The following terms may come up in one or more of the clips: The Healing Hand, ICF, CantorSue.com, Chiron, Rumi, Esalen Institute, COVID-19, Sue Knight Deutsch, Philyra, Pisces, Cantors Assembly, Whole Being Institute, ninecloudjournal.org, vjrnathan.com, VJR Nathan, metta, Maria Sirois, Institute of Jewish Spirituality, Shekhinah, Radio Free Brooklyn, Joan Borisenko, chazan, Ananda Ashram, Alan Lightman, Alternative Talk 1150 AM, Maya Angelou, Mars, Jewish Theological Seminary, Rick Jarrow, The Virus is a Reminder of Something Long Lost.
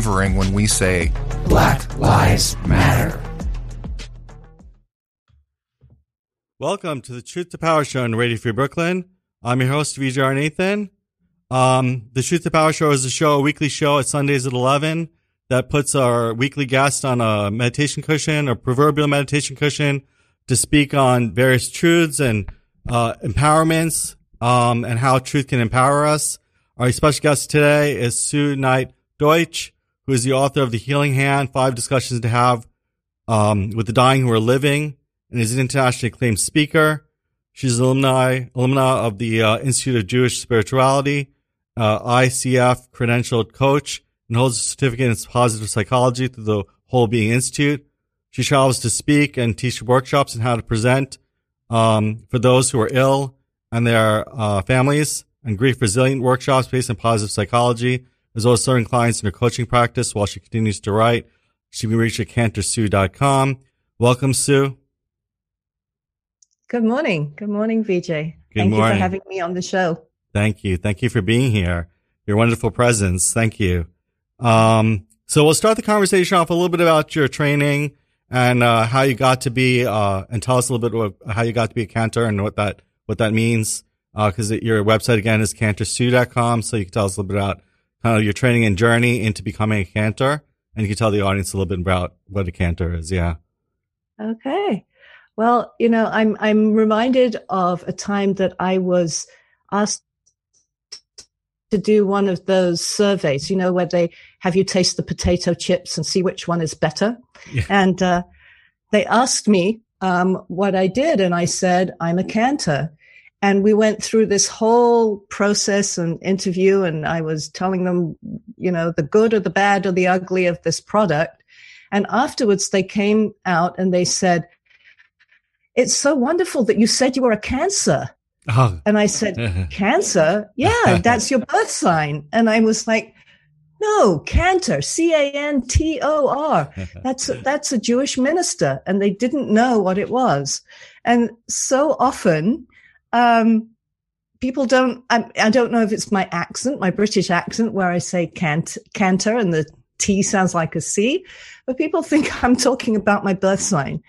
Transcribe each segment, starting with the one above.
shivering when we say, Black Lives Matter. Welcome to the Truth to Power Show on Radio Free Brooklyn. I'm your host, VJR Nathan. The Truth to Power Show is a show, a weekly show at Sundays at 11 that puts our weekly guest on a meditation cushion, a proverbial meditation cushion, to speak on various truths and empowerments and how truth can empower us. Our special guest today is Sue Knight Deutsch, who is the author of The Healing Hand, 5 Discussions to Have with the Dying Who Are Living, and is an internationally acclaimed speaker. She's an alumna of the Institute of Jewish Spirituality, ICF credentialed coach, and holds a certificate in positive psychology through the Whole Being Institute. She travels to speak and teach workshops on how to present for those who are ill and their families, and grief resilient workshops based on positive psychology, as well as serving clients in her coaching practice while she continues to write. She can be reached at CantorSue.com. Welcome, Sue. Good morning. Good morning, Vijay. Thank you for having me on the show. Thank you. Thank you for being here. Your wonderful presence. Thank you. So we'll start the conversation off a little bit about your training and how you got to be, and tell us a little bit of how you got to be a cantor and what that means. Because your website again is CantorSue.com, so you can tell us a little bit about kind of your training and journey into becoming a cantor, and you can tell the audience a little bit about what a cantor is. Yeah. Okay. Well, you know, I'm reminded of a time that I was asked to do one of those surveys, you know, where they have you taste the potato chips and see which one is better. Yeah. And they asked me what I did, and I said, I'm a cantor. And we went through this whole process and interview, and I was telling them, you know, the good or the bad or the ugly of this product. And afterwards they came out and they said, it's so wonderful that you said you were a cancer. Oh. And I said, cancer? Yeah, that's your birth sign. And I was like, no, cantor, Cantor. That's a Jewish minister. And they didn't know what it was. And so often, people don't, I don't know if it's my accent, my British accent, where I say cantor and the T sounds like a C, but people think I'm talking about my birth sign.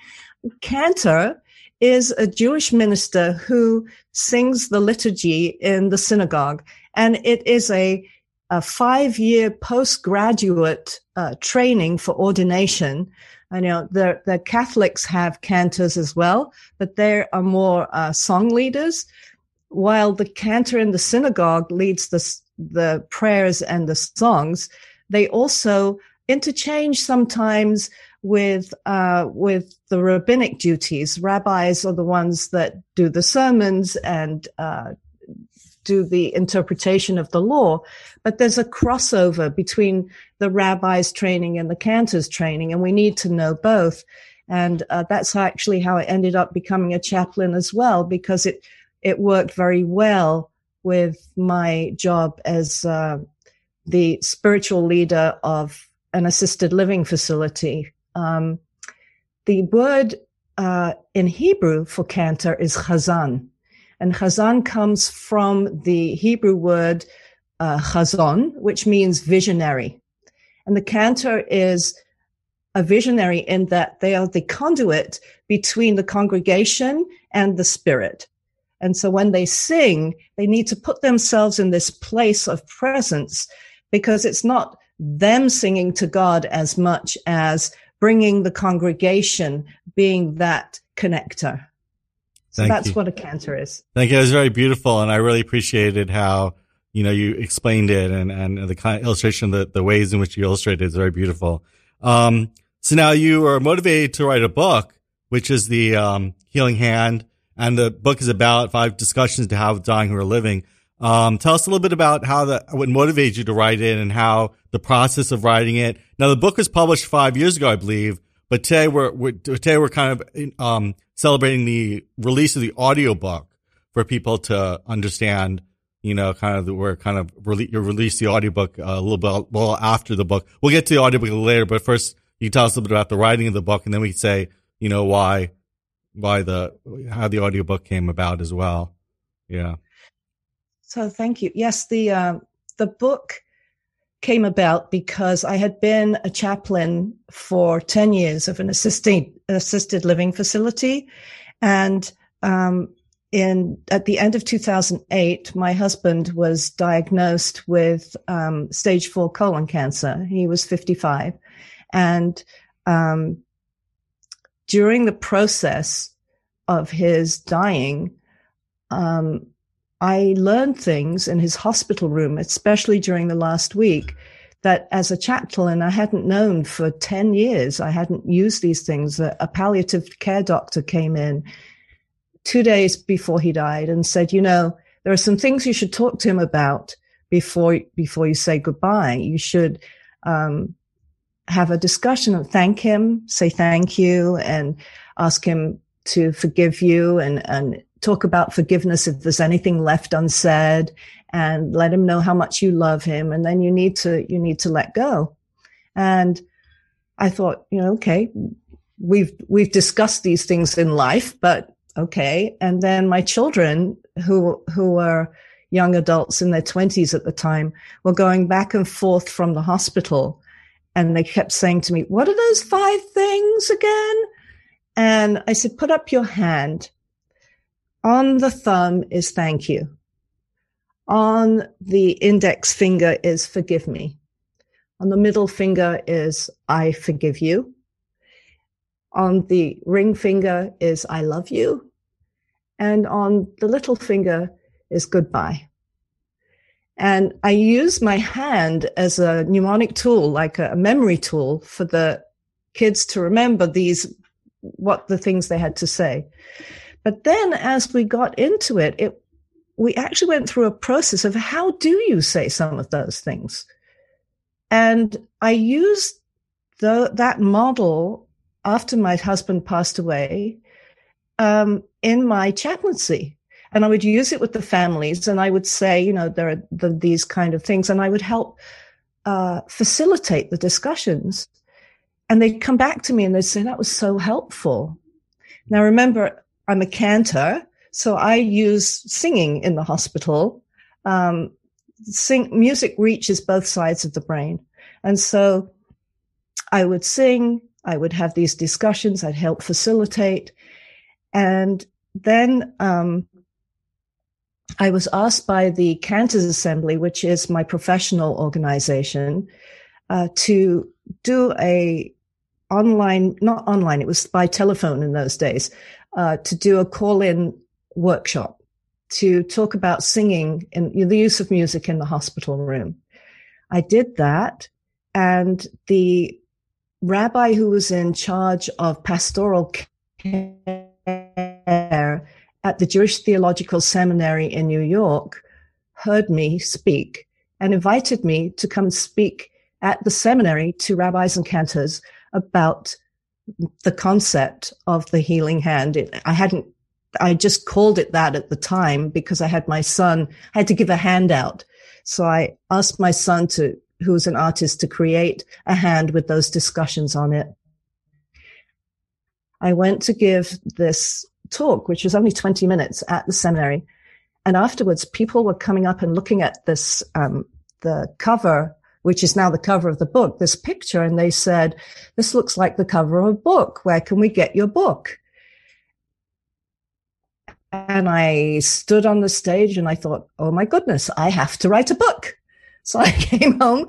Cantor is a Jewish minister who sings the liturgy in the synagogue. And it is a 5-year postgraduate training for ordination. I know the Catholics have cantors as well, but they are more song leaders, while the cantor in the synagogue leads the prayers and the songs. They also interchange sometimes with the rabbinic duties. Rabbis are the ones that do the sermons and do the interpretation of the law, but there's a crossover between the rabbi's training and the cantor's training, and we need to know both. And that's actually how I ended up becoming a chaplain as well, because it worked very well with my job as the spiritual leader of an assisted living facility. The word in Hebrew for cantor is chazan. And chazan comes from the Hebrew word chazon, which means visionary. And the cantor is a visionary in that they are the conduit between the congregation and the spirit. And so when they sing, they need to put themselves in this place of presence, because it's not them singing to God as much as bringing the congregation, being that connector. So that's what a cantor is. Thank you. It was very beautiful, and I really appreciated how, you know, you explained it, and the kind of illustration, the ways in which you illustrated it is very beautiful. So now you are motivated to write a book, which is the Healing Hand, and the book is about 5 discussions to have with dying who are living. Tell us a little bit about what motivated you to write it and how the process of writing it. Now, the book was published 5 years ago, I believe, but today we're kind of celebrating the release of the audiobook for people to understand, you know, kind of you release the audiobook a little bit well after the book. We'll get to the audiobook later, but first you tell us a little bit about the writing of the book, and then we can say, you know, how the audiobook came about as well. Yeah. So thank you. Yes, the book came about because I had been a chaplain for 10 years of an assisted living facility. And at the end of 2008, my husband was diagnosed with stage 4 colon cancer. He was 55. And during the process of his dying, I learned things in his hospital room, especially during the last week, that as a chaplain, I hadn't known for 10 years. I hadn't used these things. A palliative care doctor came in 2 days before he died and said, you know, there are some things you should talk to him about before you say goodbye. You should have a discussion and thank him, say thank you, and ask him to forgive you and talk about forgiveness if there's anything left unsaid, and let him know how much you love him. And then you need to let go. And I thought, you know, okay, we've discussed these things in life, but okay. And then my children, who were young adults in their 20s at the time, were going back and forth from the hospital. And they kept saying to me, what are those 5 things again? And I said, put up your hand. On the thumb is thank you. On the index finger is forgive me. On the middle finger is I forgive you. On the ring finger is I love you. And on the little finger is goodbye. And I use my hand as a mnemonic tool, like a memory tool for the kids to remember the things they had to say. But then as we got into it, we actually went through a process of how do you say some of those things? And I used that model after my husband passed away in my chaplaincy. And I would use it with the families, and I would say, you know, there are these kind of things, and I would help facilitate the discussions. And they'd come back to me and they'd say, that was so helpful. Now, remember, I'm a cantor, so I use singing in the hospital. Music reaches both sides of the brain. And so I would sing, I would have these discussions, I'd help facilitate. And then I was asked by the Cantors Assembly, which is my professional organization, to do it was by telephone in those days, to do a call-in workshop to talk about singing and the use of music in the hospital room. I did that, and the rabbi who was in charge of pastoral care at the Jewish Theological Seminary in New York heard me speak and invited me to come speak at the seminary to rabbis and cantors about the concept of the healing hand. I just called it that at the time because I had to give a handout. So I asked my son, who was an artist, to create a hand with those discussions on it. I went to give this talk, which was only 20 minutes, at the seminary. And afterwards, people were coming up and looking at this, the cover, which is now the cover of the book, this picture. And they said, this looks like the cover of a book. Where can we get your book? And I stood on the stage and I thought, oh my goodness, I have to write a book. So I came home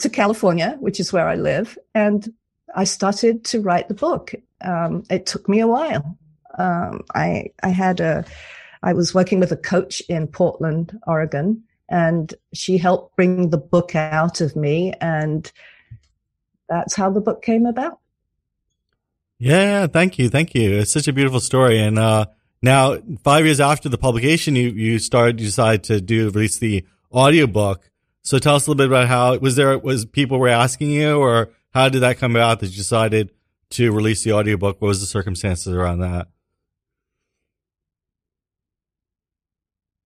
to California, which is where I live, and I started to write the book. It took me a while. I was working with a coach in Portland, Oregon, and she helped bring the book out of me, and that's how the book came about. Yeah, thank you. It's such a beautiful story. And now, 5 years after the publication, you decided to release the audiobook. So tell us a little bit about how was people were asking you, or how did that come about that you decided to release the audiobook? What was the circumstances around that?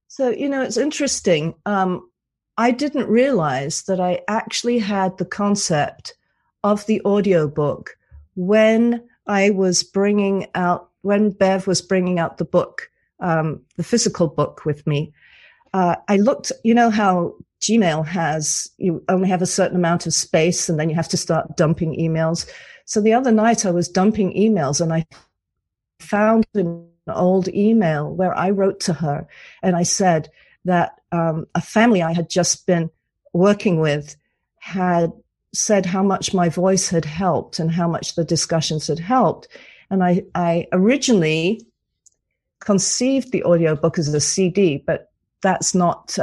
So, you know, it's interesting. I didn't realize that I actually had the concept of the audiobook when Bev was bringing out the book, the physical book with me. I looked, you know how Gmail has, you only have a certain amount of space and then you have to start dumping emails. So the other night I was dumping emails and I found an old email where I wrote to her and I said that a family I had just been working with had said how much my voice had helped and how much the discussions had helped. And I originally conceived the audiobook as a CD, but that's not,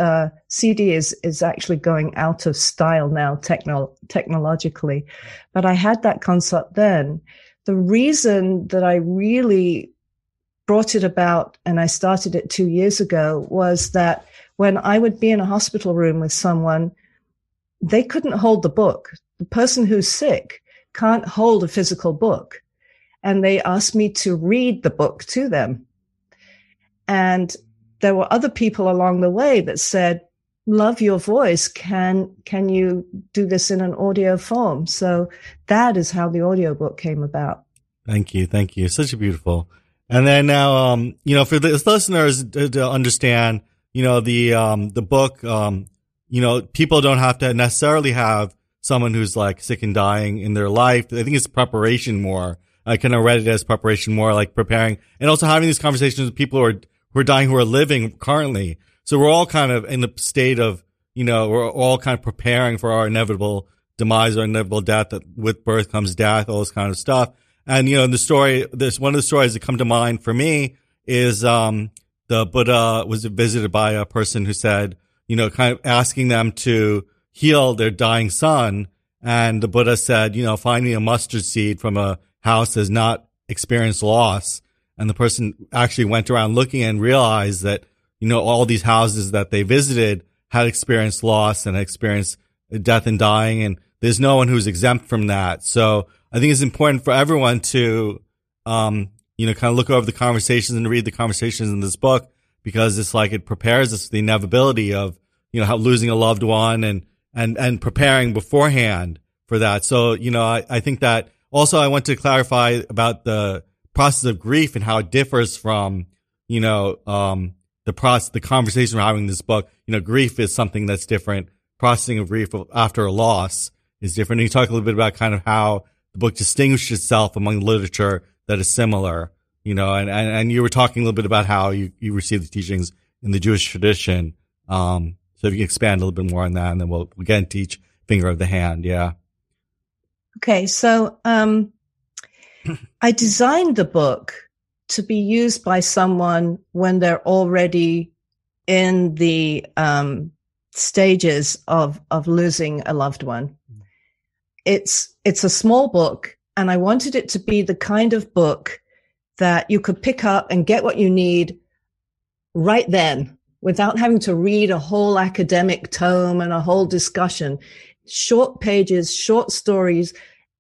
CD is actually going out of style now technologically. But I had that concept then. The reason that I really brought it about, and I started it 2 years ago, was that when I would be in a hospital room with someone, they couldn't hold the book. The person who's sick can't hold a physical book. And they asked me to read the book to them. And there were other people along the way that said, love your voice. Can you do this in an audio form? So that is how the audiobook came about. Thank you. Thank you. Such a beautiful. And then now, for the listeners to understand, the book, people don't have to necessarily have someone who's like sick and dying in their life. I think it's preparation more. I kind of read it as preparation, more like preparing, and also having these conversations with people who are dying, who are living currently. So we're all kind of in the state of, we're all kind of preparing for our inevitable demise or inevitable death, that with birth comes death, all this kind of stuff. And, one of the stories that come to mind for me is, the Buddha was visited by a person who said, kind of asking them to heal their dying son. And the Buddha said, find me a mustard seed from a house has not experienced loss. And the person actually went around looking and realized that, all these houses that they visited had experienced loss and experienced death and dying. And there's no one who's exempt from that. So I think it's important for everyone to, kind of look over the conversations and read the conversations in this book, because it's like it prepares us for the inevitability of, how losing a loved one and preparing beforehand for that. So, I think that. Also, I want to clarify about the process of grief and how it differs from, the conversation we're having in this book. Grief is something that's different. Processing of grief after a loss is different. And you talk a little bit about kind of how the book distinguishes itself among literature that is similar, and you were talking a little bit about how you received the teachings in the Jewish tradition. So if you can expand a little bit more on that, and then we'll again teach Finger of the Hand. Yeah. Okay, so I designed the book to be used by someone when they're already in the stages of losing a loved one. It's a small book, and I wanted it to be the kind of book that you could pick up and get what you need right then, without having to read a whole academic tome and a whole discussion. Short pages, short stories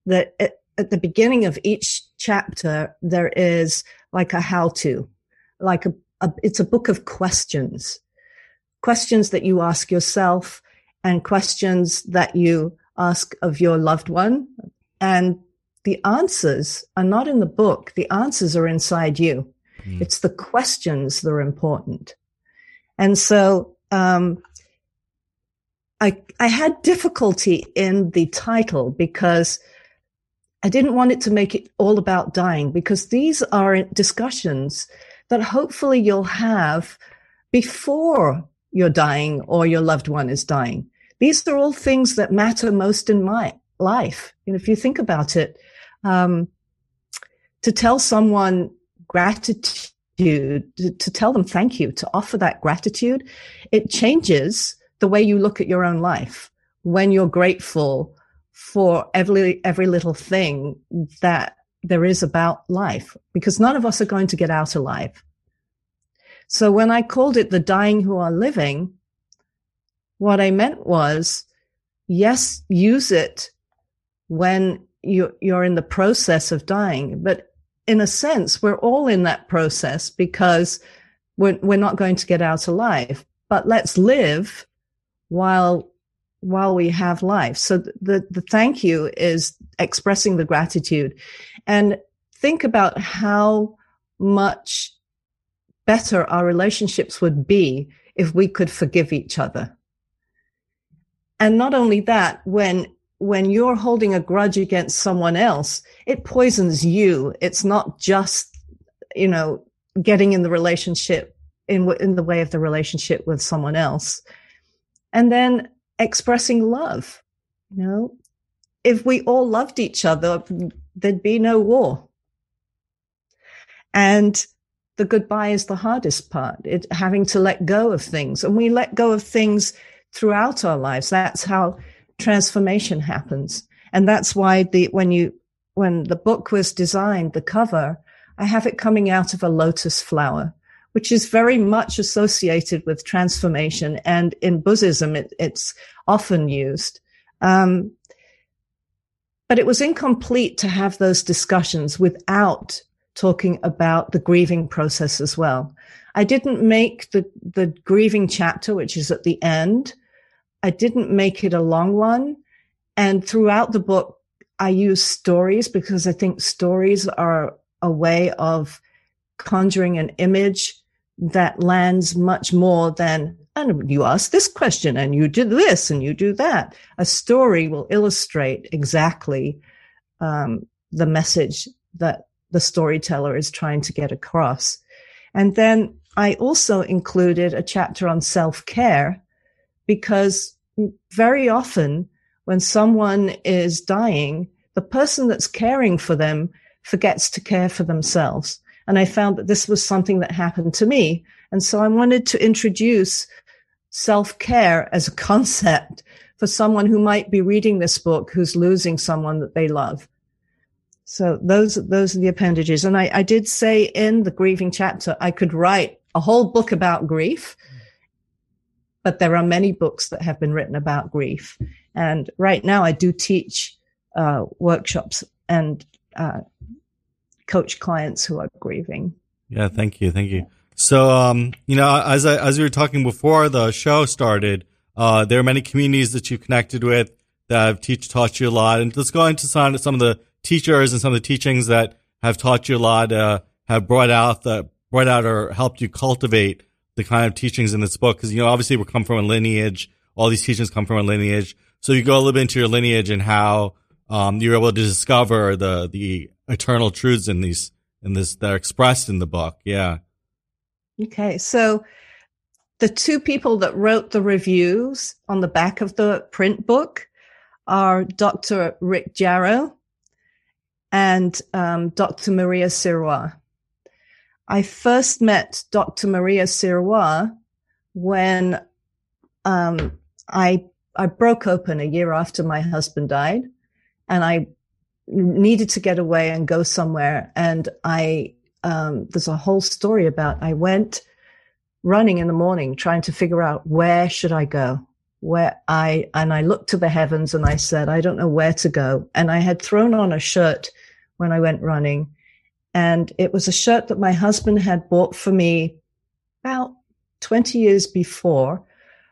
that at the beginning of each chapter, there is like a how-to, like it's a book of questions that you ask yourself and questions that you ask of your loved one. And the answers are not in the book. The answers are inside you. Mm. It's the questions that are important. And so, I had difficulty in the title because I didn't want it to make it all about dying, because these are discussions that hopefully you'll have before you're dying or your loved one is dying. These are all things that matter most in my life. If you think about it, to tell someone gratitude, to tell them thank you, to offer that gratitude, it changes the way you look at your own life when you're grateful for every little thing that there is about life, because none of us are going to get out alive. So when I called it The Dying Who Are Living, what I meant was, yes, use it when you're in the process of dying. But in a sense, we're all in that process, because we're not going to get out alive. But let's live while we have life. So the thank you is expressing the gratitude. And think about how much better our relationships would be if we could forgive each other. And not only that, when you're holding a grudge against someone else, it poisons you. It's not just, you know, getting in the relationship, in the way of the relationship with someone else. And then expressing love. You know, if we all loved each other, there'd be no war. And the goodbye is the hardest part, having to let go of things. And we let go of things throughout our lives. That's how transformation happens. And that's why when the book was designed, the cover, I have it coming out of a lotus flower, which is very much associated with transformation. And in Buddhism, it's often used. But it was incomplete to have those discussions without talking about the grieving process as well. I didn't make the grieving chapter, which is at the end. I didn't make it a long one. And throughout the book, I use stories because I think stories are a way of conjuring an image that lands much more than, and you ask this question and you did this and you do that. A story will illustrate exactly the message that the storyteller is trying to get across. And then I also included a chapter on self-care, because very often when someone is dying, the person that's caring for them forgets to care for themselves. And I found that this was something that happened to me. And so I wanted to introduce self-care as a concept for someone who might be reading this book, who's losing someone that they love. So those are the appendages. And I did say in the grieving chapter, I could write a whole book about grief, but there are many books that have been written about grief. And right now I do teach workshops and coach clients who are grieving. Yeah, thank you. Thank you. So, you know, as we were talking before the show started, there are many communities that you connected with that have taught you a lot. And let's go into some of the teachers and some of the teachings that have taught you a lot, have brought out or helped you cultivate the kind of teachings in this book. Cause, you know, obviously we come from a lineage. All these teachings come from a lineage. So you go a little bit into your lineage and how, you're able to discover the eternal truths in this that are expressed in the book. Yeah. Okay. So the two people that wrote the reviews on the back of the print book are Dr. Rick Jarrow and Dr. Maria Sirois. I first met Dr. Maria Sirois when I broke open a year after my husband died, and I needed to get away and go somewhere. And I there's a whole story about, I went running in the morning trying to figure out where should I go, and I looked to the heavens and I said, I don't know where to go. And I had thrown on a shirt when I went running, and it was a shirt that my husband had bought for me about 20 years before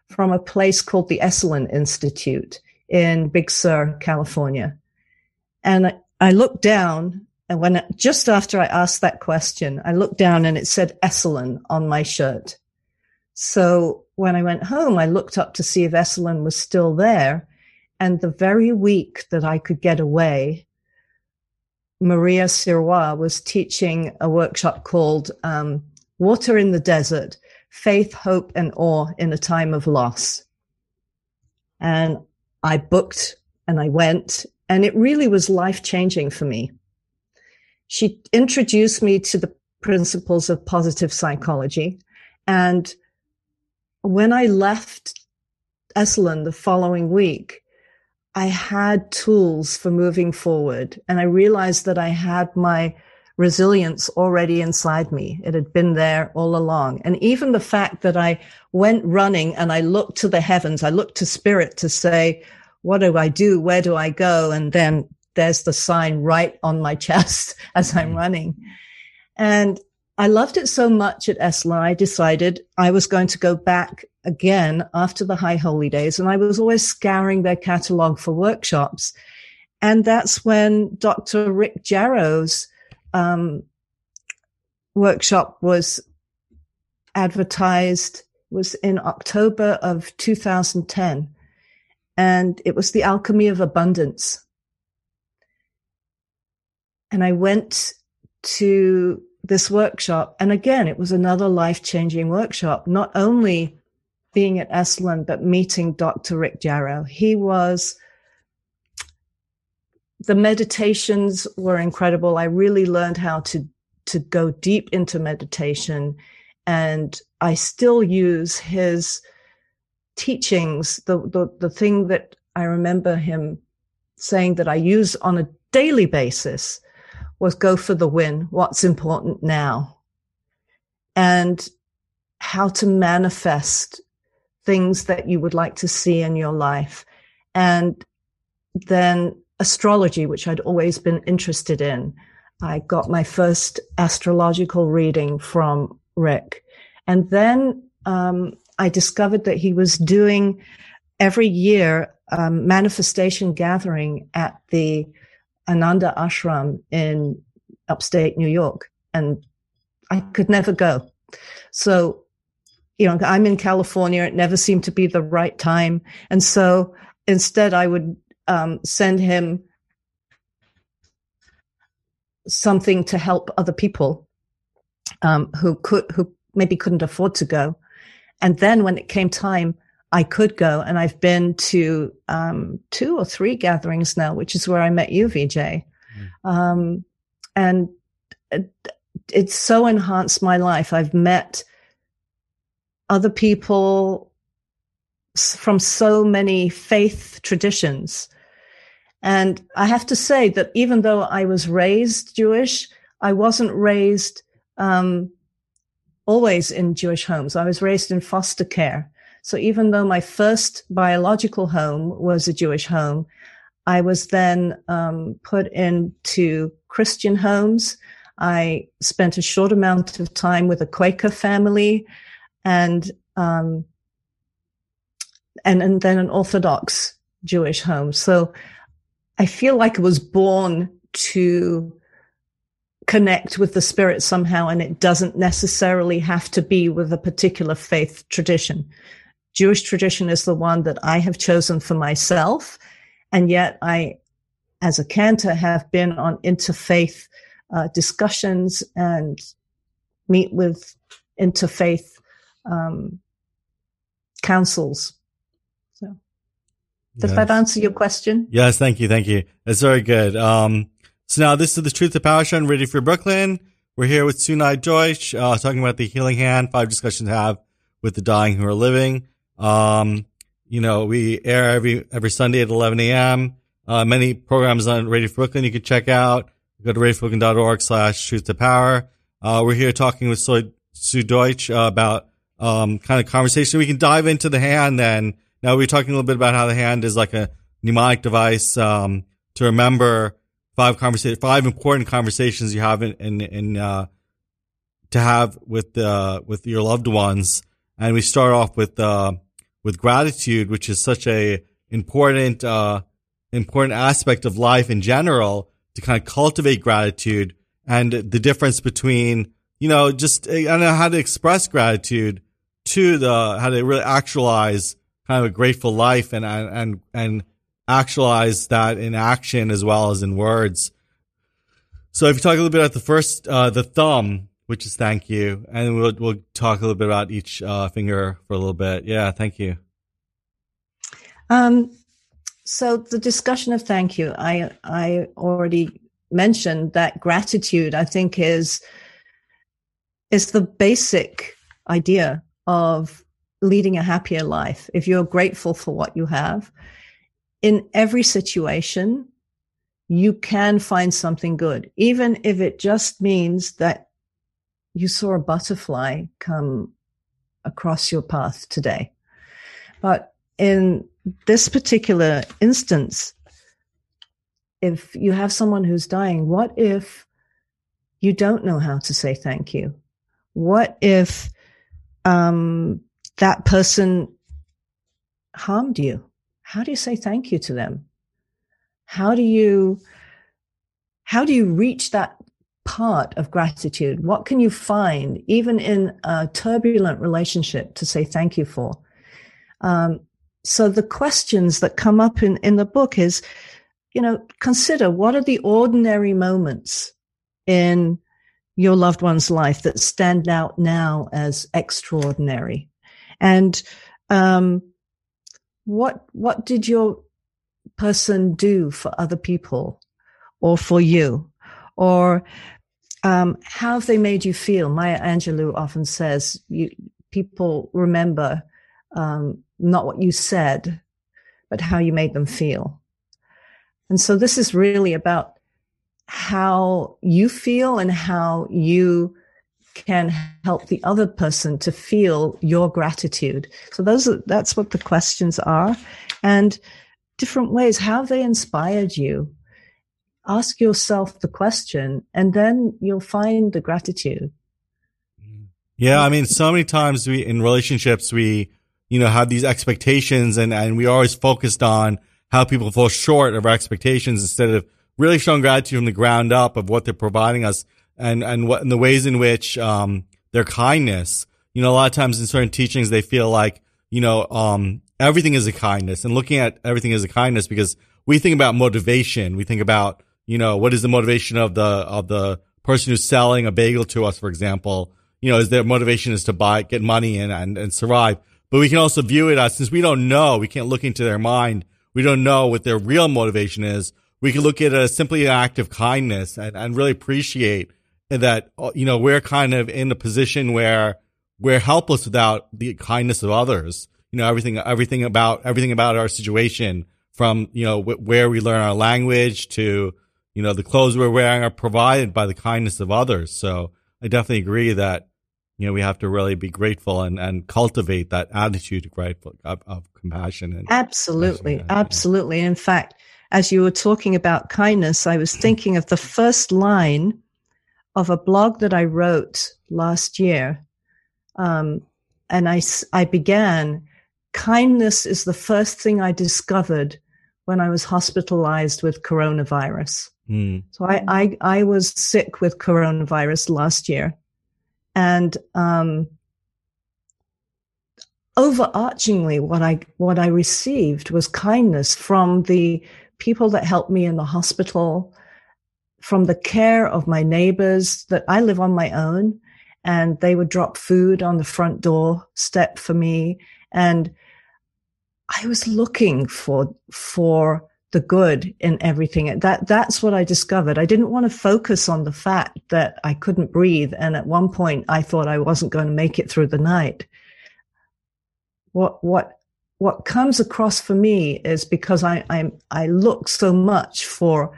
from a place called the Esalen Institute in Big Sur, California. And I looked down, and just after I asked that question, I looked down and it said Esalen on my shirt. So when I went home, I looked up to see if Esalen was still there. And the very week that I could get away, Maria Sirois was teaching a workshop called Water in the Desert, Faith, Hope, and Awe in a Time of Loss. And I booked and I went. And it really was life-changing for me. She introduced me to the principles of positive psychology. And when I left Esalen the following week, I had tools for moving forward. And I realized that I had my resilience already inside me. It had been there all along. And even the fact that I went running and I looked to the heavens, I looked to spirit to say, what do I do? Where do I go? And then there's the sign right on my chest as I'm running. And I loved it so much at Esalen, I decided I was going to go back again after the High Holy Days. And I was always scouring their catalog for workshops. And that's when Dr. Rick Jarrow's workshop was advertised, was in October of 2010. and it was the alchemy of abundance. And I went to this workshop, and again, it was another life-changing workshop, not only being at Esalen, but meeting Dr. Rick Jarrow. The meditations were incredible. I really learned how to go deep into meditation, and I still use his teachings, the thing that I remember him saying that I use on a daily basis was go for the win, what's important now, and how to manifest things that you would like to see in your life. And then astrology, which I'd always been interested in. I got my first astrological reading from Rick. And then I discovered that he was doing every year manifestation gathering at the Ananda Ashram in upstate New York, and I could never go. So, you know, I'm in California. It never seemed to be the right time. And so instead I would send him something to help other people who maybe couldn't afford to go. And then when it came time, I could go, and I've been to 2 or 3 gatherings now, which is where I met you, Vijay. And it's so enhanced my life. I've met other people from so many faith traditions. And I have to say that even though I was raised Jewish, I wasn't raised always in Jewish homes. I was raised in foster care. So even though my first biological home was a Jewish home, I was then put into Christian homes. I spent a short amount of time with a Quaker family, and then an Orthodox Jewish home. So I feel like I was born to connect with the spirit somehow, and it doesn't necessarily have to be with a particular faith tradition. Jewish tradition is the one that I have chosen for myself. And yet I, as a cantor, have been on interfaith discussions and meet with interfaith councils. So does that answer your question? Yes. Thank you. That's very good. So now this is the Truth to Power Show on Radio Free Brooklyn. We're here with Sue Knight Deutsch, talking about the Healing Hand, 5 discussions to have with the dying who are living. We air every Sunday at 11 a.m. Many programs on Radio Free Brooklyn you can check out. Go to RadioFreeBrooklyn.org/Truth to Power. We're here talking with Sue Deutsch about kind of conversation. We can dive into the hand then. Now we're talking a little bit about how the hand is like a mnemonic device to remember 5 important conversations you have in to have with your loved ones. And we start off with gratitude, which is such a important aspect of life in general, to kind of cultivate gratitude, and the difference between, I don't know how to express gratitude to how to really actualize kind of a grateful life and actualize that in action as well as in words. So if you talk a little bit about the first, the thumb, which is thank you, and we'll talk a little bit about each finger for a little bit. Yeah, thank you. So the discussion of thank you, I already mentioned that gratitude, I think, is the basic idea of leading a happier life. If you're grateful for what you have, in every situation, you can find something good, even if it just means that you saw a butterfly come across your path today. But in this particular instance, if you have someone who's dying, what if you don't know how to say thank you? What if that person harmed you? How do you say thank you to them? How do you reach that part of gratitude? What can you find, even in a turbulent relationship, to say thank you for? So the questions that come up in the book is, you know, consider what are the ordinary moments in your loved one's life that stand out now as extraordinary? And what did your person do for other people or for you? Or how have they made you feel? Maya Angelou often says, people remember not what you said, but how you made them feel. And so this is really about how you feel and how you can help the other person to feel your gratitude. So that's what the questions are, and different ways. How have they inspired you? Ask yourself the question, and then you'll find the gratitude. Yeah, I mean, so many times we, in relationships, we, you know, have these expectations and we always focused on how people fall short of our expectations instead of really showing gratitude from the ground up of what they're providing us and the ways in which, their kindness, you know, a lot of times in certain teachings, they feel like, you know, everything is a kindness, and looking at everything as a kindness, because we think about motivation. We think about, you know, what is the motivation of the person who's selling a bagel to us, for example, you know, is their motivation is to buy, get money and survive. But we can also view it as, since we don't know, we can't look into their mind. We don't know what their real motivation is. We can look at it as simply an act of kindness and really appreciate that, you know, we're kind of in a position where we're helpless without the kindness of others. You know, everything about our situation, from, you know, where we learn our language to, you know, the clothes we're wearing, are provided by the kindness of others. So I definitely agree that, you know, we have to really be grateful and cultivate that attitude of compassion. And Absolutely. In fact, as you were talking about kindness, I was thinking of the first line of a blog that I wrote last year. And I began, kindness is the first thing I discovered when I was hospitalized with coronavirus. Mm. So I was sick with coronavirus last year. And overarchingly, what I received was kindness from the people that helped me in the hospital, from the care of my neighbors. That I live on my own, and they would drop food on the front door step for me. And I was looking for the good in everything. That's what I discovered. I didn't want to focus on the fact that I couldn't breathe. And at one point I thought I wasn't going to make it through the night. What comes across for me is, because I look so much for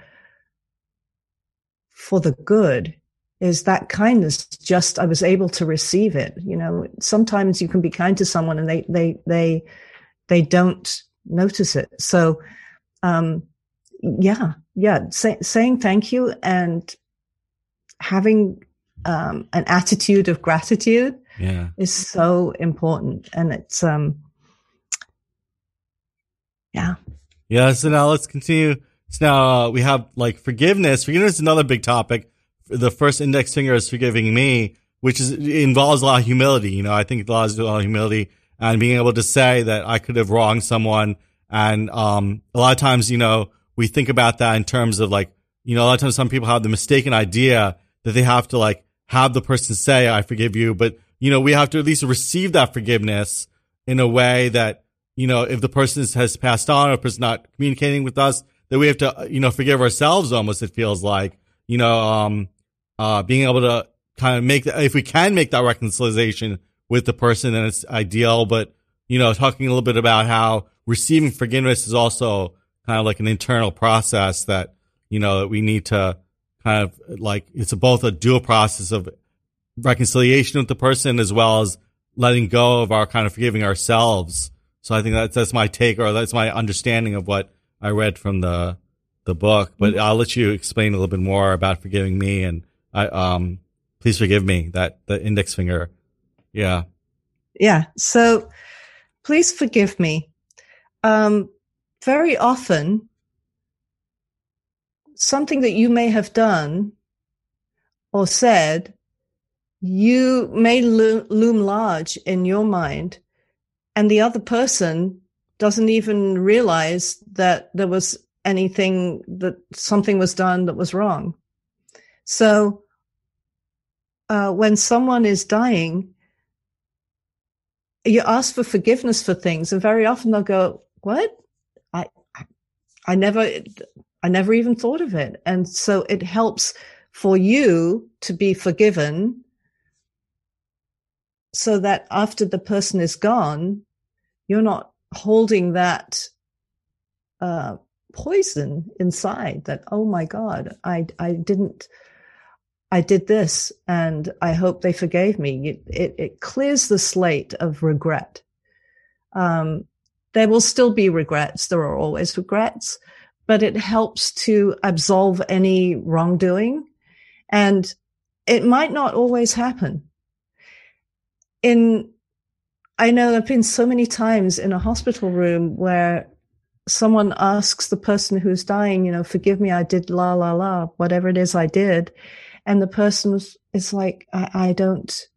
the good, is that kindness just, I was able to receive it. You know, sometimes you can be kind to someone and they don't notice it. So, saying thank you and having an attitude of gratitude is so important. And it's so now let's continue. So now we have, like, forgiveness is another big topic. The first index finger is forgiving me, which involves a lot of humility. You know, I think it involves a lot of humility and being able to say that I could have wronged someone. And, a lot of times, you know, we think about that in terms of, like, you know, a lot of times some people have the mistaken idea that they have to, like, have the person say, I forgive you. But, you know, we have to at least receive that forgiveness in a way that, you know, if the person has passed on or is not communicating with us, that we have to, you know, forgive ourselves almost, it feels like, you know, being able to kind of make that, if we can make that reconciliation with the person, then it's ideal. But, you know, talking a little bit about how receiving forgiveness is also kind of like an internal process that, you know, that we need to kind of, like, it's both a dual process of reconciliation with the person as well as letting go of our kind of forgiving ourselves. So I think that's my take, or that's my understanding of what I read from the book. But I'll let you explain a little bit more about forgiving me and please forgive me, that the index finger. Yeah. Yeah. So please forgive me. Very often, something that you may have done or said, you may loom large in your mind, and the other person doesn't even realize that there was anything, that something was done that was wrong. So when someone is dying, you ask for forgiveness for things, and very often they'll go, "What? I never even thought of it." And so it helps for you to be forgiven, so that after the person is gone, you're not holding that poison inside, that, oh my God, I did this, and I hope they forgave me. It clears the slate of regret. There will still be regrets. There are always regrets, but it helps to absolve any wrongdoing. And it might not always happen. I know I've been so many times in a hospital room where someone asks the person who's dying, you know, "Forgive me, I did la, la, la, whatever it is I did." And the person is like, I don't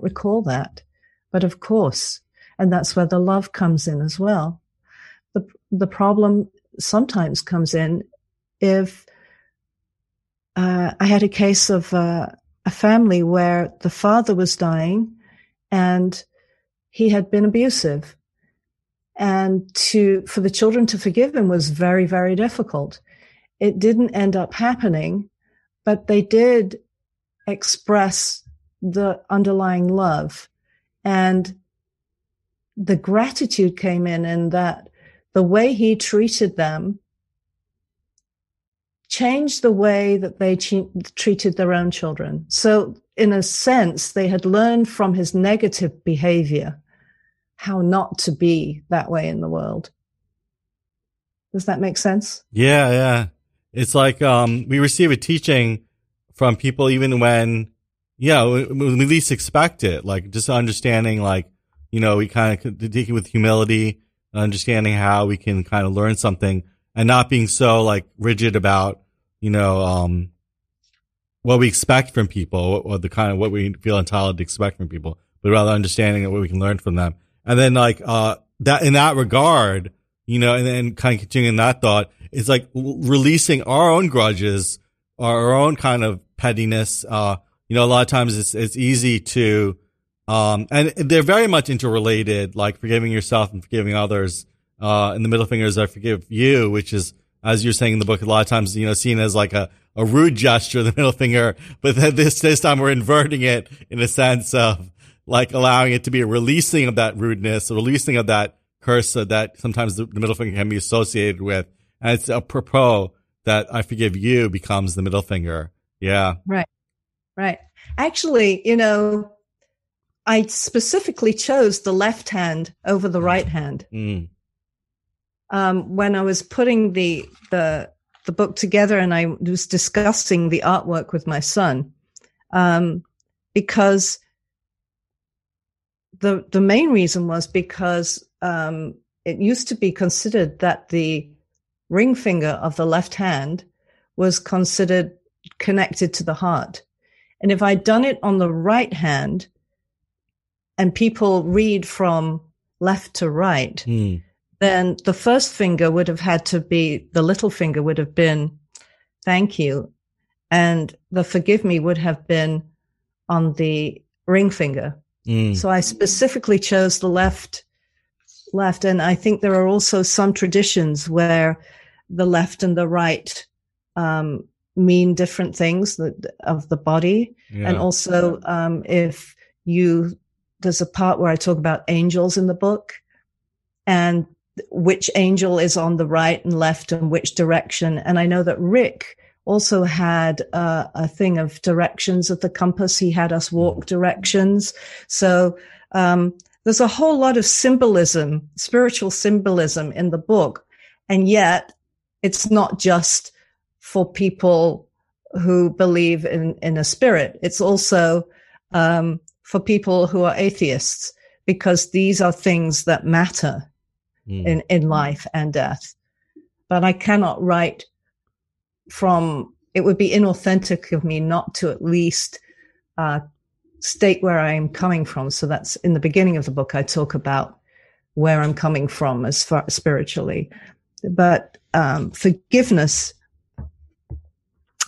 recall that. But of course, and that's where the love comes in as well. The problem sometimes comes in if I had a case of a family where the father was dying and he had been abusive, and for the children to forgive him was very, very difficult. It didn't end up happening, but they did express the underlying love, and the gratitude came in that the way he treated them changed the way that they treated their own children. So in a sense, they had learned from his negative behavior how not to be that way in the world. Does that make sense? Yeah, yeah. It's like we receive a teaching from people even when we least expect it, like just understanding, like, you know, we kind of take it with humility and understanding how we can kind of learn something and not being so like rigid about, you know, what we expect from people or the kind of what we feel entitled to expect from people, but rather understanding what we can learn from them. And then like, that in that regard, you know, and then kind of continuing that thought, it's like releasing our own grudges, our own kind of pettiness. You know, a lot of times it's easy to, and they're very much interrelated, like forgiving yourself and forgiving others. And the middle finger is I forgive you, which is, as you're saying in the book, a lot of times, you know, seen as like a rude gesture, the middle finger, but then this time we're inverting it in a sense of, like allowing it to be a releasing of that rudeness, a releasing of that curse that sometimes the middle finger can be associated with. And it's apropos that I forgive you becomes the middle finger. Yeah. Right. Right. Actually, you know, I specifically chose the left hand over the right hand. Mm. When I was putting the book together and I was discussing the artwork with my son, because the main reason was because it used to be considered that the ring finger of the left hand was considered connected to the heart. And if I'd done it on the right hand and people read from left to right, then the first finger would have had to be, the little finger would have been, thank you. And the forgive me would have been on the ring finger. Mm. So I specifically chose the left. And I think there are also some traditions where the left and the right mean different things of the body. Yeah. And also there's a part where I talk about angels in the book and which angel is on the right and left and which direction. And I know that Rick also had a thing of directions of the compass. He had us walk directions. So there's a whole lot of symbolism, spiritual symbolism in the book. And yet it's not just for people who believe in a spirit. It's also for people who are atheists, because these are things that matter in life and death. But I cannot write it would be inauthentic of me not to at least state where I am coming from. So that's in the beginning of the book, I talk about where I'm coming from as far spiritually. But forgiveness,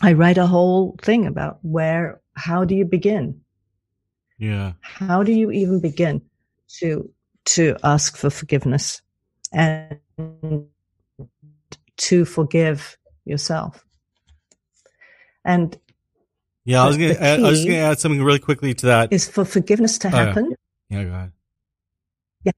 I write a whole thing about how do you begin? Yeah. How do you even begin to ask for forgiveness and to forgive yourself? And yeah, I was going to add something really quickly to that. Is for forgiveness to happen. Yeah, go ahead. Yeah.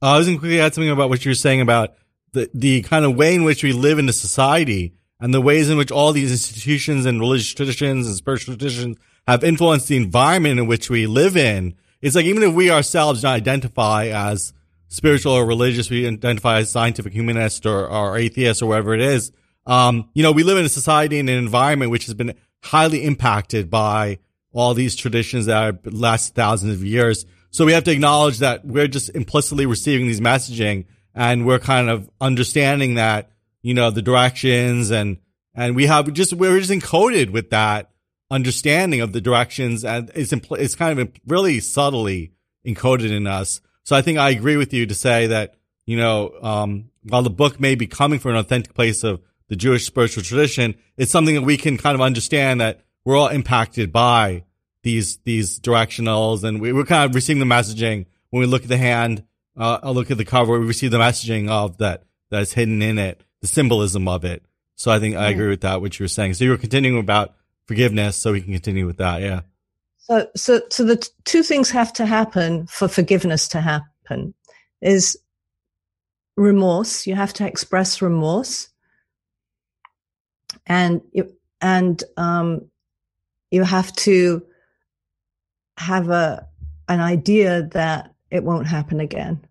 I was going to quickly add something about what you were saying about the kind of way in which we live in a society and the ways in which all these institutions and religious traditions and spiritual traditions have influenced the environment in which we live in. It's like, even if we ourselves don't identify as spiritual or religious, we identify as scientific humanist or atheist or whatever it is. We live in a society and an environment which has been highly impacted by all these traditions that have lasted thousands of years. So we have to acknowledge that we're just implicitly receiving these messaging, and we're kind of understanding that, the directions and we're just encoded with that understanding of the directions, and it's kind of really subtly encoded in us. So I think I agree with you to say that, while the book may be coming from an authentic place of the Jewish spiritual tradition, it's something that we can kind of understand that we're all impacted by these directionals, and we're kind of receiving the messaging when we look at the hand, look at the cover, we receive the messaging of that's hidden in it, the symbolism of it. So I think I agree with that, what you were saying. So you were continuing about forgiveness, so we can continue with that. Yeah. So the two things have to happen for forgiveness to happen is remorse. You have to express remorse, and you have to have an idea that it won't happen again.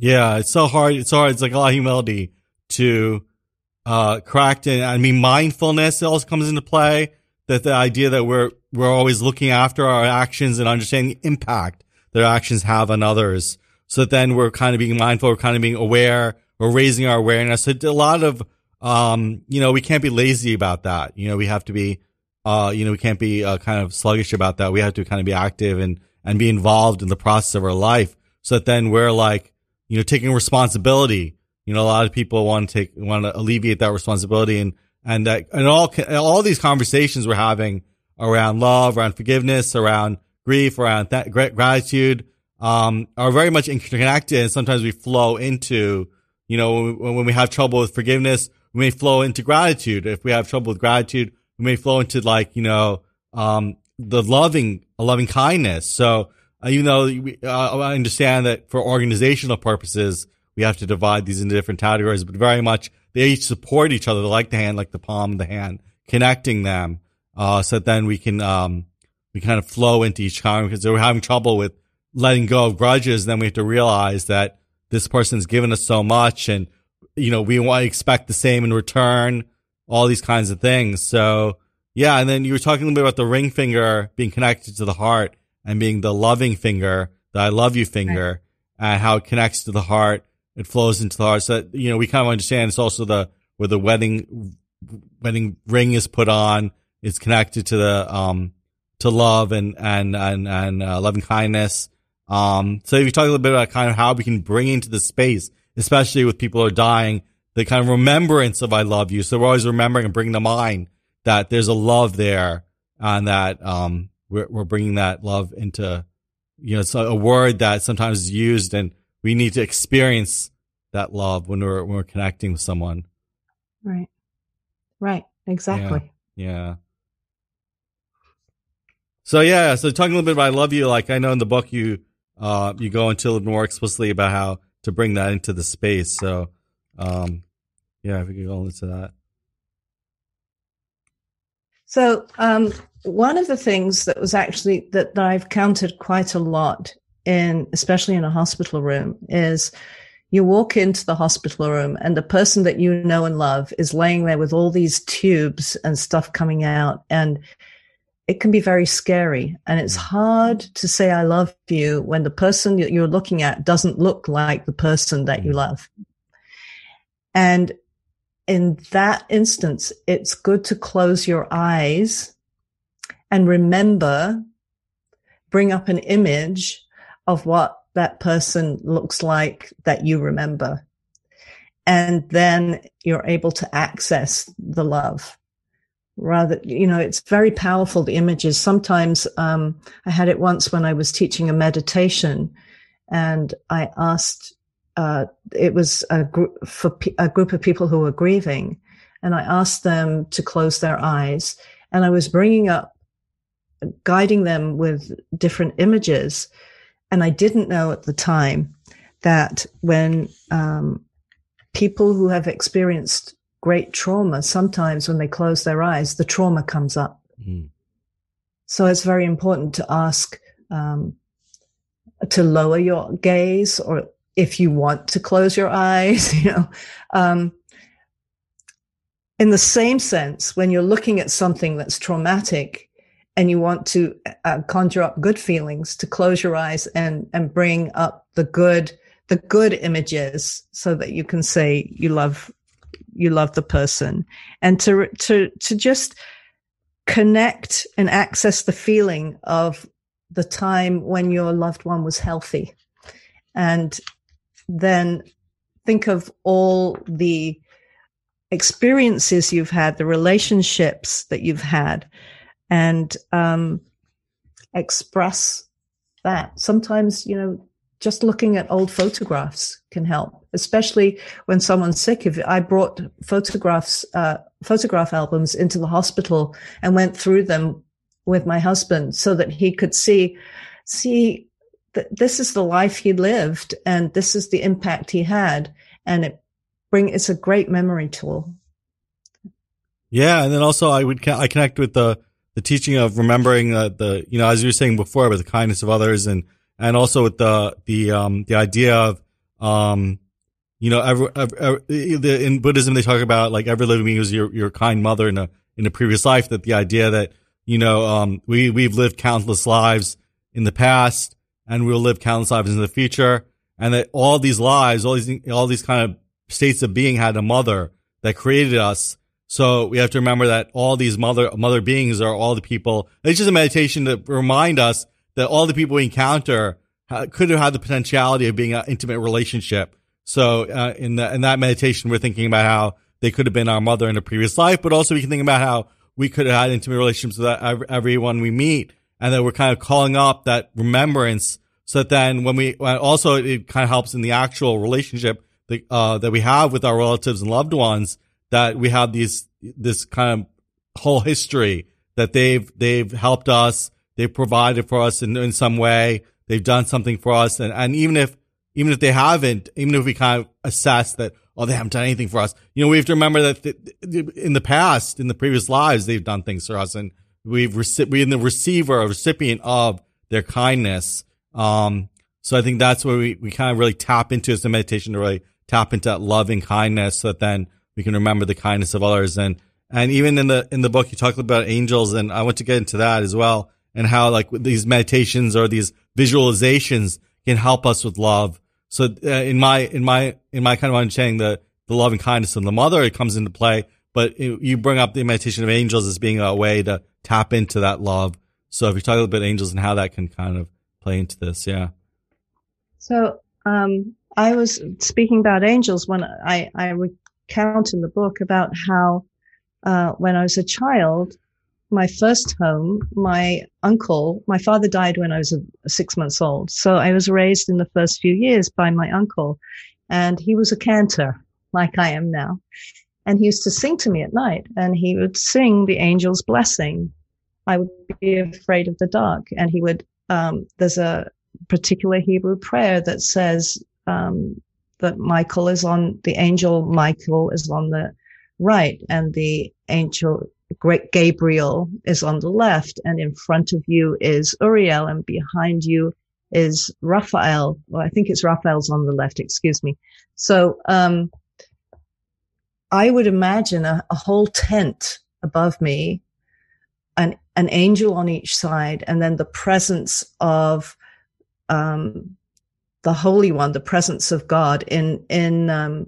Yeah, it's so hard. It's like a lot of humility to crack it. I mean, mindfulness also comes into play. That the idea that we're always looking after our actions and understanding the impact that our actions have on others. So that then we're kind of being mindful, we're kind of being aware, we're raising our awareness. So a lot of we can't be lazy about that. We have to be. We can't be kind of sluggish about that. We have to kind of be active and be involved in the process of our life, so that then we're like, taking responsibility. A lot of people want to alleviate that responsibility, and that, and all these conversations we're having around love, around forgiveness, around grief, around gratitude, are very much interconnected. And sometimes we flow into, when we have trouble with forgiveness, we may flow into gratitude. If we have trouble with gratitude, we may flow into the loving kindness. So even though I understand that for organizational purposes, we have to divide these into different categories, but very much they each support each other, like the hand, like the palm, the hand, connecting them. So that then we can, we kind of flow into each conversation, because we're having trouble with letting go of grudges. Then we have to realize that this person's given us so much, and, we want to expect the same in return, all these kinds of things. So yeah. And then you were talking a little bit about the ring finger being connected to the heart and being the loving finger, the I love you finger, right, and how it connects to the heart. It flows into the heart. So that, we kind of understand it's also where the wedding ring is put on. It's connected to the, to love and loving kindness. So if you talk a little bit about kind of how we can bring into the space, especially with people who are dying, the kind of remembrance of I love you. So we're always remembering and bringing to mind that there's a love there, and that, we're bringing that love into, it's a word that sometimes is used, and we need to experience that love when we're connecting with someone. Right. Exactly. Yeah. So talking a little bit about I love you, like I know in the book you go into a little more explicitly about how to bring that into the space. So, if we could go into that. So, one of the things that was actually that I've counted quite a lot, especially in a hospital room, is you walk into the hospital room and the person that you know and love is laying there with all these tubes and stuff coming out, and it can be very scary. And it's hard to say I love you when the person that you're looking at doesn't look like the person that you love. And in that instance, it's good to close your eyes and remember bring up an image of what that person looks like that you remember. And then you're able to access the love. Rather, you know, it's very powerful, the images. Sometimes I had it once when I was teaching a meditation, and I asked, it was a group of people who were grieving, and I asked them to close their eyes, and I was bringing up, guiding them with different images. And I didn't know at the time that when people who have experienced great trauma, sometimes when they close their eyes, the trauma comes up. Mm. So it's very important to ask to lower your gaze, or if you want to close your eyes, you know. In the same sense, when you're looking at something that's traumatic and you want to conjure up good feelings, to close your eyes and bring up the good images, so that you can say you love the person, and to just connect and access the feeling of the time when your loved one was healthy. And then think of all the experiences you've had, the relationships that you've had, and express that. Sometimes, you know, just looking at old photographs can help, especially when someone's sick. If I brought photograph albums into the hospital and went through them with my husband so that he could see that this is the life he lived and this is the impact he had. And it's a great memory tool. Yeah. And then also I connect with the teaching of remembering the, you know, as you were saying before, about the kindness of others, and also with the idea of, you know, in Buddhism, they talk about like every living being was your kind mother in a previous life. That the idea that, you know, we've lived countless lives in the past, and we'll live countless lives in the future. And that all these lives, all these kind of states of being had a mother that created us. So we have to remember that all these mother beings are all the people. It's just a meditation to remind us that all the people we encounter could have had the potentiality of being an intimate relationship. So in that meditation, we're thinking about how they could have been our mother in a previous life, but also we can think about how we could have had intimate relationships with everyone we meet, and that we're kind of calling up that remembrance. So that then also it kind of helps in the actual relationship that we have with our relatives and loved ones, that we have this kind of whole history that they've helped us. They've provided for us in some way. They've done something for us. And even if they haven't, even if we kind of assess that, oh, they haven't done anything for us, you know, we have to remember that in the past, in the previous lives, they've done things for us. And we're the recipient of their kindness. So I think that's where we kind of really tap into is the meditation, to really tap into that loving kindness, so that then we can remember the kindness of others. And even in the book, you talk about angels, and I want to get into that as well. And how like these meditations or these visualizations can help us with love. So in my kind of understanding, the love and kindness of the mother, it comes into play. But you bring up the meditation of angels as being a way to tap into that love. So if you talk a little bit about angels and how that can kind of play into this, yeah. So I was speaking about angels when I recount in the book about how when I was a child, my first home, my father died when I was 6 months old. So I was raised in the first few years by my uncle, and he was a cantor like I am now. And he used to sing to me at night, and he would sing the angel's blessing. I would be afraid of the dark. And he would, there's a particular Hebrew prayer that says, that the angel Michael is on the right, and the angel Great Gabriel is on the left, and in front of you is Uriel, and behind you is Raphael. Well, I think it's Raphael's on the left, excuse me. So I would imagine a whole tent above me, an angel on each side, and then the presence of the Holy One, the presence of God. In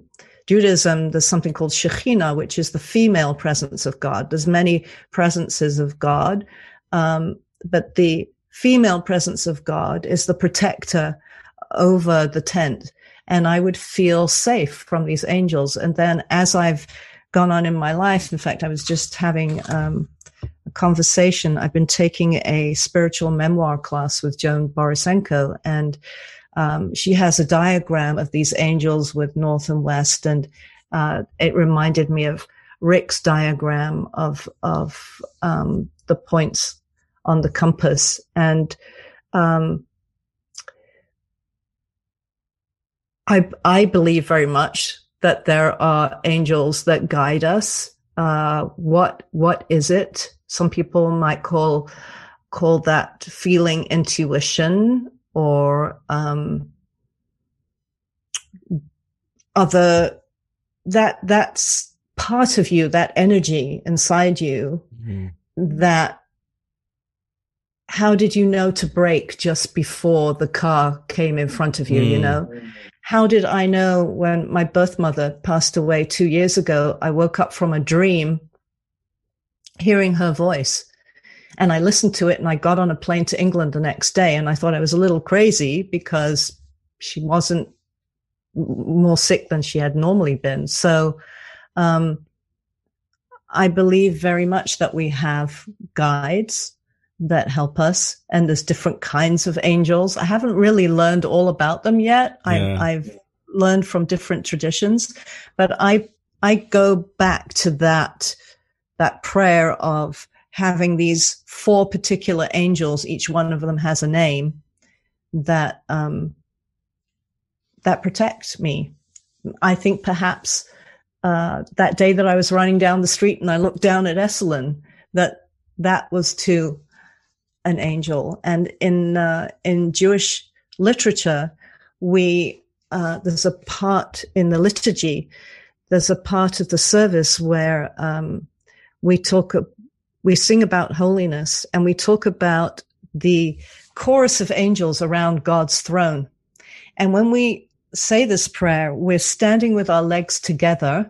Judaism, there's something called Shekhinah, which is the female presence of God. There's many presences of God, but the female presence of God is the protector over the tent, and I would feel safe from these angels. And then as I've gone on in my life, in fact, I was just having a conversation. I've been taking a spiritual memoir class with Joan Borisenko, and she has a diagram of these angels with north and west, and it reminded me of Rick's diagram of the points on the compass. And I believe very much that there are angels that guide us. What is it? Some people might call that feeling intuition, or other. That's part of you, that energy inside you. Mm-hmm. That. How did you know to brake just before the car came in front of you? Mm. You know, how did I know when my birth mother passed away 2 years ago? I woke up from a dream hearing her voice, and I listened to it, and I got on a plane to England the next day, and I thought I was a little crazy because she wasn't more sick than she had normally been. So, I believe very much that we have guides that help us, and there's different kinds of angels. I haven't really learned all about them yet. Yeah. I've learned from different traditions, but I go back to that prayer of having these four particular angels. Each one of them has a name that protects me. I think perhaps that day that I was running down the street and I looked down at Esalen, that was to an angel. And in Jewish literature, there's a part in the liturgy, there's a part of the service where we sing about holiness, and we talk about the chorus of angels around God's throne. And when we say this prayer, we're standing with our legs together,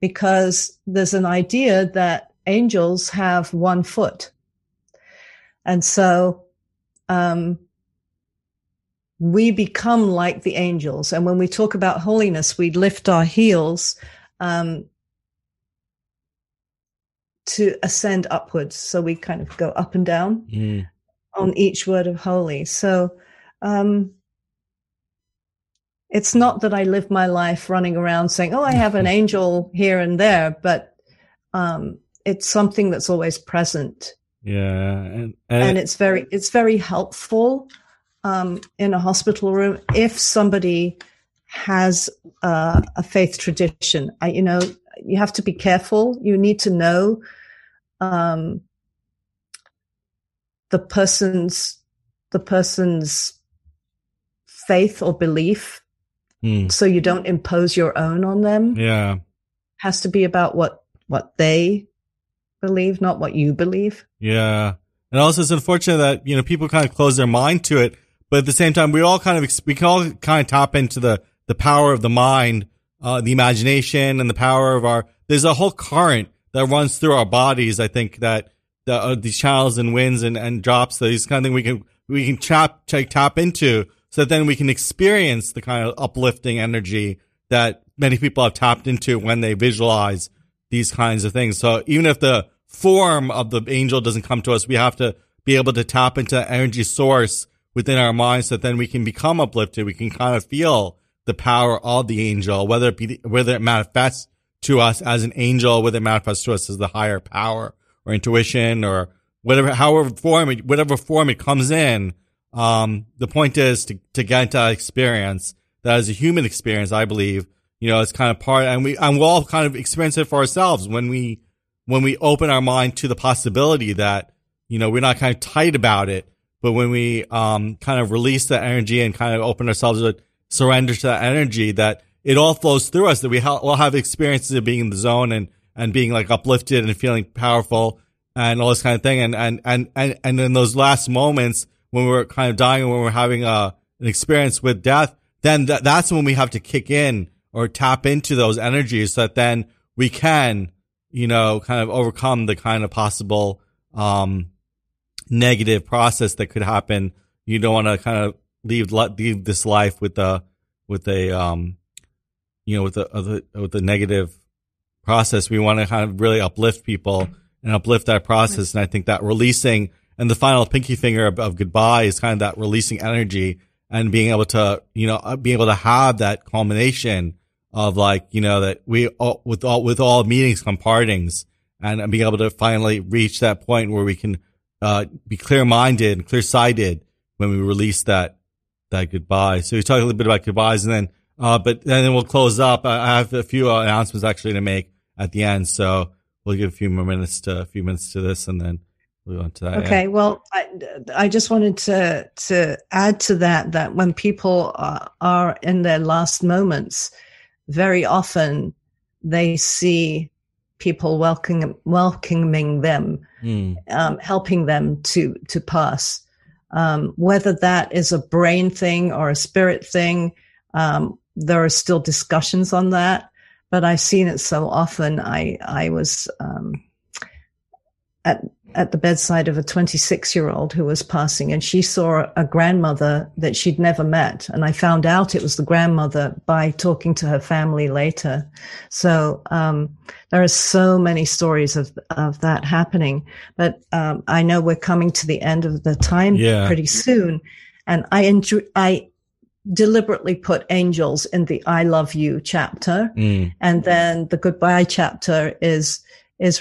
because there's an idea that angels have one foot. And so, we become like the angels. And when we talk about holiness, we lift our heels, to ascend upwards. So we kind of go up and down on each word of holy. So, it's not that I live my life running around saying, oh, I have an angel here and there, but, it's something that's always present. Yeah, and it's very helpful in a hospital room if somebody has a faith tradition. You have to be careful. You need to know the person's faith or belief, so you don't impose your own on them. Yeah, it has to be about what they believe, not what you believe. Yeah. And also, it's unfortunate that, you know, people kind of close their mind to it, but at the same time, we can all kind of tap into the power of the mind, the imagination, and the power of there's a whole current that runs through our bodies. I think that these channels and winds and drops, these kind of thing we can tap into, so that then we can experience the kind of uplifting energy that many people have tapped into when they visualize these kinds of things. So even if the form of the angel doesn't come to us, we have to be able to tap into the energy source within our minds, so that then we can become uplifted. We can kind of feel the power of the angel, whether it manifests to us as an angel, whether it manifests to us as the higher power or intuition or whatever, whatever form it comes in. The point is to get into that experience that is a human experience, I believe. You know, it's kind of part, and we'll all kind of experience it for ourselves when we open our mind to the possibility that, you know, we're not kind of tight about it, but when we, kind of release that energy and kind of open ourselves to surrender to that energy, that it all flows through us, that we all have experiences of being in the zone and being like uplifted and feeling powerful and all this kind of thing. And in those last moments when we're kind of dying, when we're having an experience with death, then that's when we have to kick in or tap into those energies, so that then we can, you know, kind of overcome the kind of possible negative process that could happen. You don't want to kind of leave this life with a negative process. We want to kind of really uplift people and uplift that process. And I think that releasing and the final pinky finger of goodbye is kind of that releasing energy and being able to have that culmination of that we all, with all meetings come partings, and being able to finally reach that point where we can be clear-minded and clear-sighted when we release that goodbye. So we talked a little bit about goodbyes, and then we'll close up. I have a few announcements actually to make at the end, so we'll give a few minutes to this, and then we'll go on to that. Okay. End. Well, I just wanted to add to that when people are in their last moments, very often they see people welcoming them, helping them to pass. Whether that is a brain thing or a spirit thing, there are still discussions on that. But I've seen it so often. I was at the bedside of a 26-year-old who was passing, and she saw a grandmother that she'd never met. And I found out it was the grandmother by talking to her family later. So there are so many stories of that happening. But I know we're coming to the end of the time pretty soon. And I deliberately put angels in the I love you chapter. And then the goodbye chapter is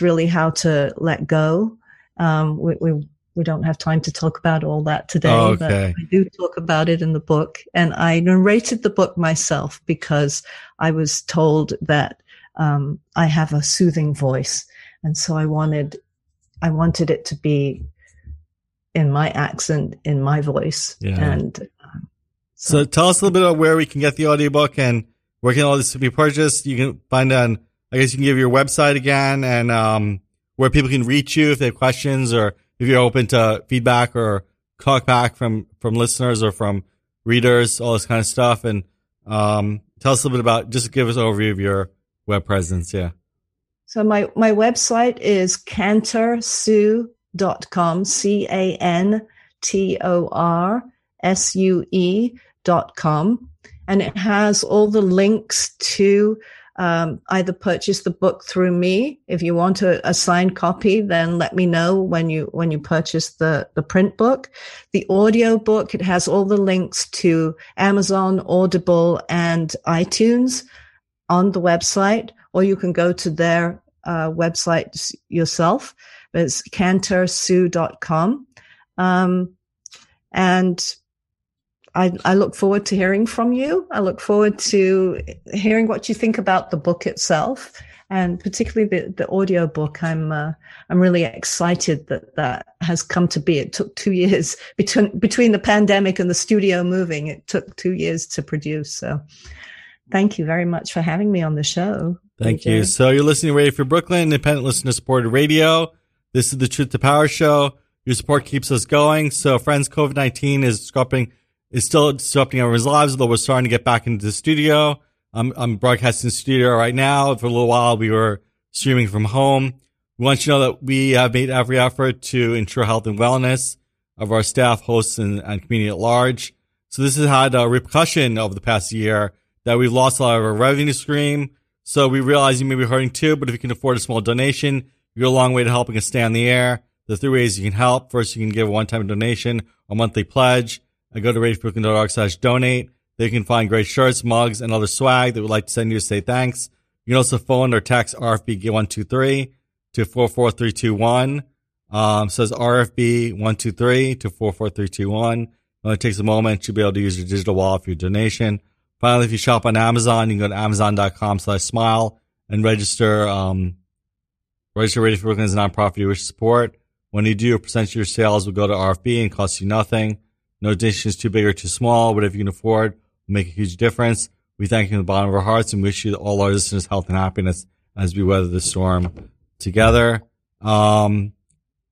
really how to let go. We don't have time to talk about all that today, but I do talk about it in the book. And I narrated the book myself because I was told that I have a soothing voice, and so I wanted it to be in my accent, in my voice. And so tell us a little bit about where we can get the audiobook and where can all this be purchased. You can find on, I guess you can give your website again, and where people can reach you if they have questions, or if you're open to feedback or talkback from listeners or from readers, all this kind of stuff. And tell us a little bit about, just give us an overview of your web presence. Yeah. So my website is CantorSue.com, CantorSue.com. And it has all the links to either purchase the book through me. If you want a signed copy, then let me know when you purchase the print book. The audio book, it has all the links to Amazon, Audible, and iTunes on the website, or you can go to their website yourself. It's CantorSue.com. And I look forward to hearing from you. I look forward to hearing what you think about the book itself, and particularly the audio book. I'm really excited that has come to be. It took 2 years between the pandemic and the studio moving. It took 2 years to produce. So thank you very much for having me on the show. Thank you. So you're listening to Radio Free Brooklyn, independent listener supported radio. This is the Truth to Power show. Your support keeps us going. So friends, COVID-19 is still disrupting everyone's lives, although we're starting to get back into the studio. I'm broadcasting the studio right now. For a little while, we were streaming from home. We want you to know that we have made every effort to ensure health and wellness of our staff, hosts, and community at large. So this has had a repercussion over the past year that we've lost a lot of our revenue stream. So we realize you may be hurting too, but if you can afford a small donation, you're a long way to helping us stay on the air. There are three ways you can help. First, you can give a one-time donation or monthly pledge. I go to RadioFreeBrooklyn.org/donate. There you can find great shirts, mugs, and other swag that we'd like to send you to say thanks. You can also phone or text RFB 123 to 44321. Says RFB 123 to 44321. It only takes a moment. You'll be able to use your digital wallet for your donation. Finally, if you shop on Amazon, you can go to Amazon.com/smile and register Radio Free Brooklyn as a nonprofit you wish to support. When you do, a percentage of your sales will go to RFB and cost you nothing. No donation is too big or too small. Whatever you can afford will make a huge difference. We thank you from the bottom of our hearts and wish you all our listeners health and happiness as we weather the storm together. Also,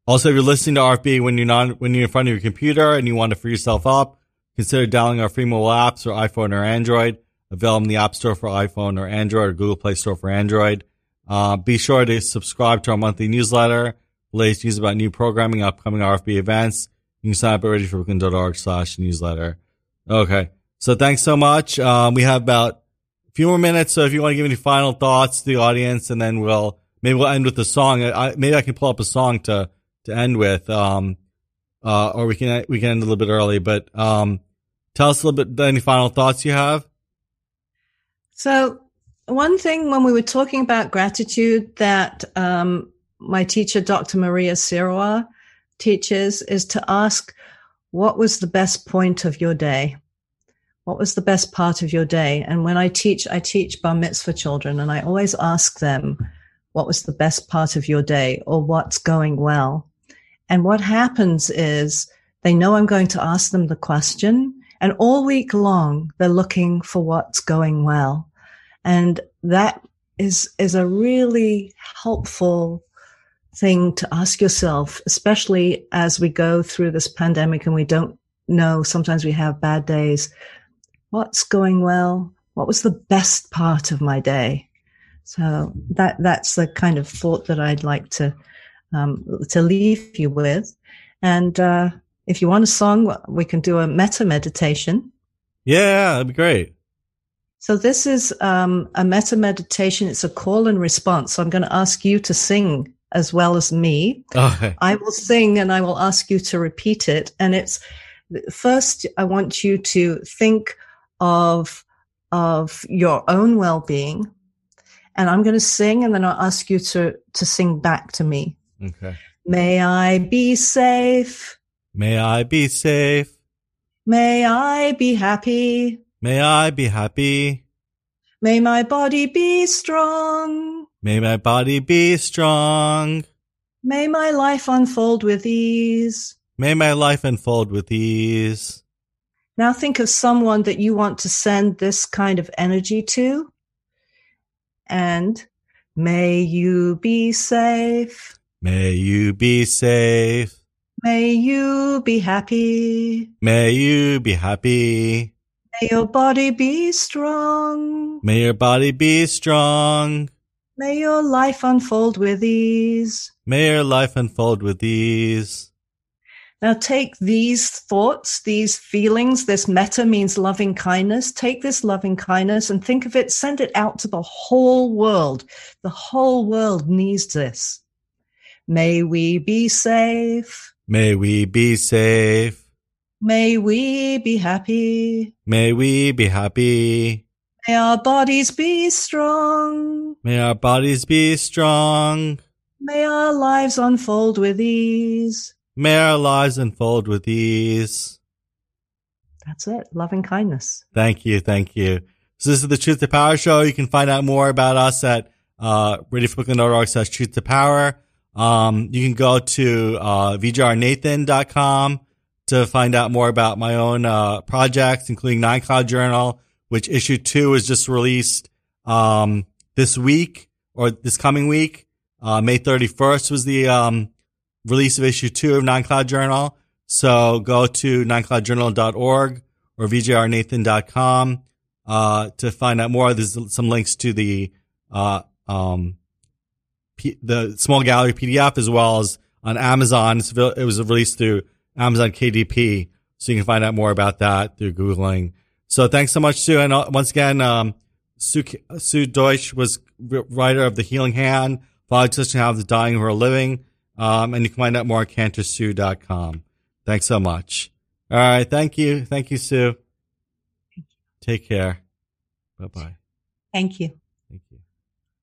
if you're listening to RFB when you're in front of your computer and you want to free yourself up, consider downloading our free mobile apps for iPhone or Android. Available in the App Store for iPhone or Android, or Google Play Store for Android. Be sure to subscribe to our monthly newsletter latest news about new programming, upcoming RFB events. You can sign up at RadioFreeBrooklyn.org/newsletter. Okay. So thanks so much. We have about a few more minutes. So if you want to give any final thoughts to the audience, and then maybe we'll end with a song. Maybe I can pull up a song to end with. Or we can end a little bit early, but, tell us a little bit, any final thoughts you have? So one thing when we were talking about gratitude that, my teacher, Dr. Maria Sirois, teaches is to ask, what was the best point of your day? What was the best part of your day? And when I teach bar mitzvah children, and I always ask them, what was the best part of your day, or what's going well? And what happens is they know I'm going to ask them the question, and all week long, they're looking for what's going well. And that is a really helpful thing to ask yourself, especially as we go through this pandemic and we don't know, sometimes we have bad days. What's going well? What was the best part of my day? So that's the kind of thought that I'd like to leave you with. And if you want a song, we can do a metta meditation. Yeah, that'd be great. So this is a metta meditation. It's a call and response. So I'm going to ask you to sing as well as me. Okay. I will sing and I will ask you to repeat it. And it's first, I want you to think of your own well-being. And I'm going to sing, and then I'll ask you to sing back to me. Okay. May I be safe. May I be safe. May I be happy. May I be happy. May my body be strong. May my body be strong. May my life unfold with ease. May my life unfold with ease. Now think of someone that you want to send this kind of energy to. And may you be safe. May you be safe. May you be happy. May you be happy. May your body be strong. May your body be strong. May your life unfold with ease. May your life unfold with ease. Now take these thoughts, these feelings, this metta means loving kindness. Take this loving kindness and think of it, send it out to the whole world. The whole world needs this. May we be safe. May we be safe. May we be happy. May we be happy. May our bodies be strong. May our bodies be strong. May our lives unfold with ease. May our lives unfold with ease. That's it. Loving kindness. Thank you. Thank you. So this is the Truth to Power Show. You can find out more about us at RadioFreeBrooklyn.org/Truth to Power. You can go to vjrnathan.com to find out more about my own projects, including 9 Cloud Journal, which issue 2 is just released this week, or this coming week. May 31st was the release of issue 2 of 9 Cloud Journal. So go to ninecloudjournal.org or vjrnathan.com, to find out more. There's some links to the small gallery PDF, as well as on Amazon. It was released through Amazon KDP. So you can find out more about that through Googling. So thanks so much, Sue. And once again, Sue Deutsch was writer of The Healing Hand, Following Such How the Dying Who Are Living. And you can find out more at CantorSue.com. Thanks so much. All right. Thank you. Thank you, Sue. Take care. Bye-bye. Thank you.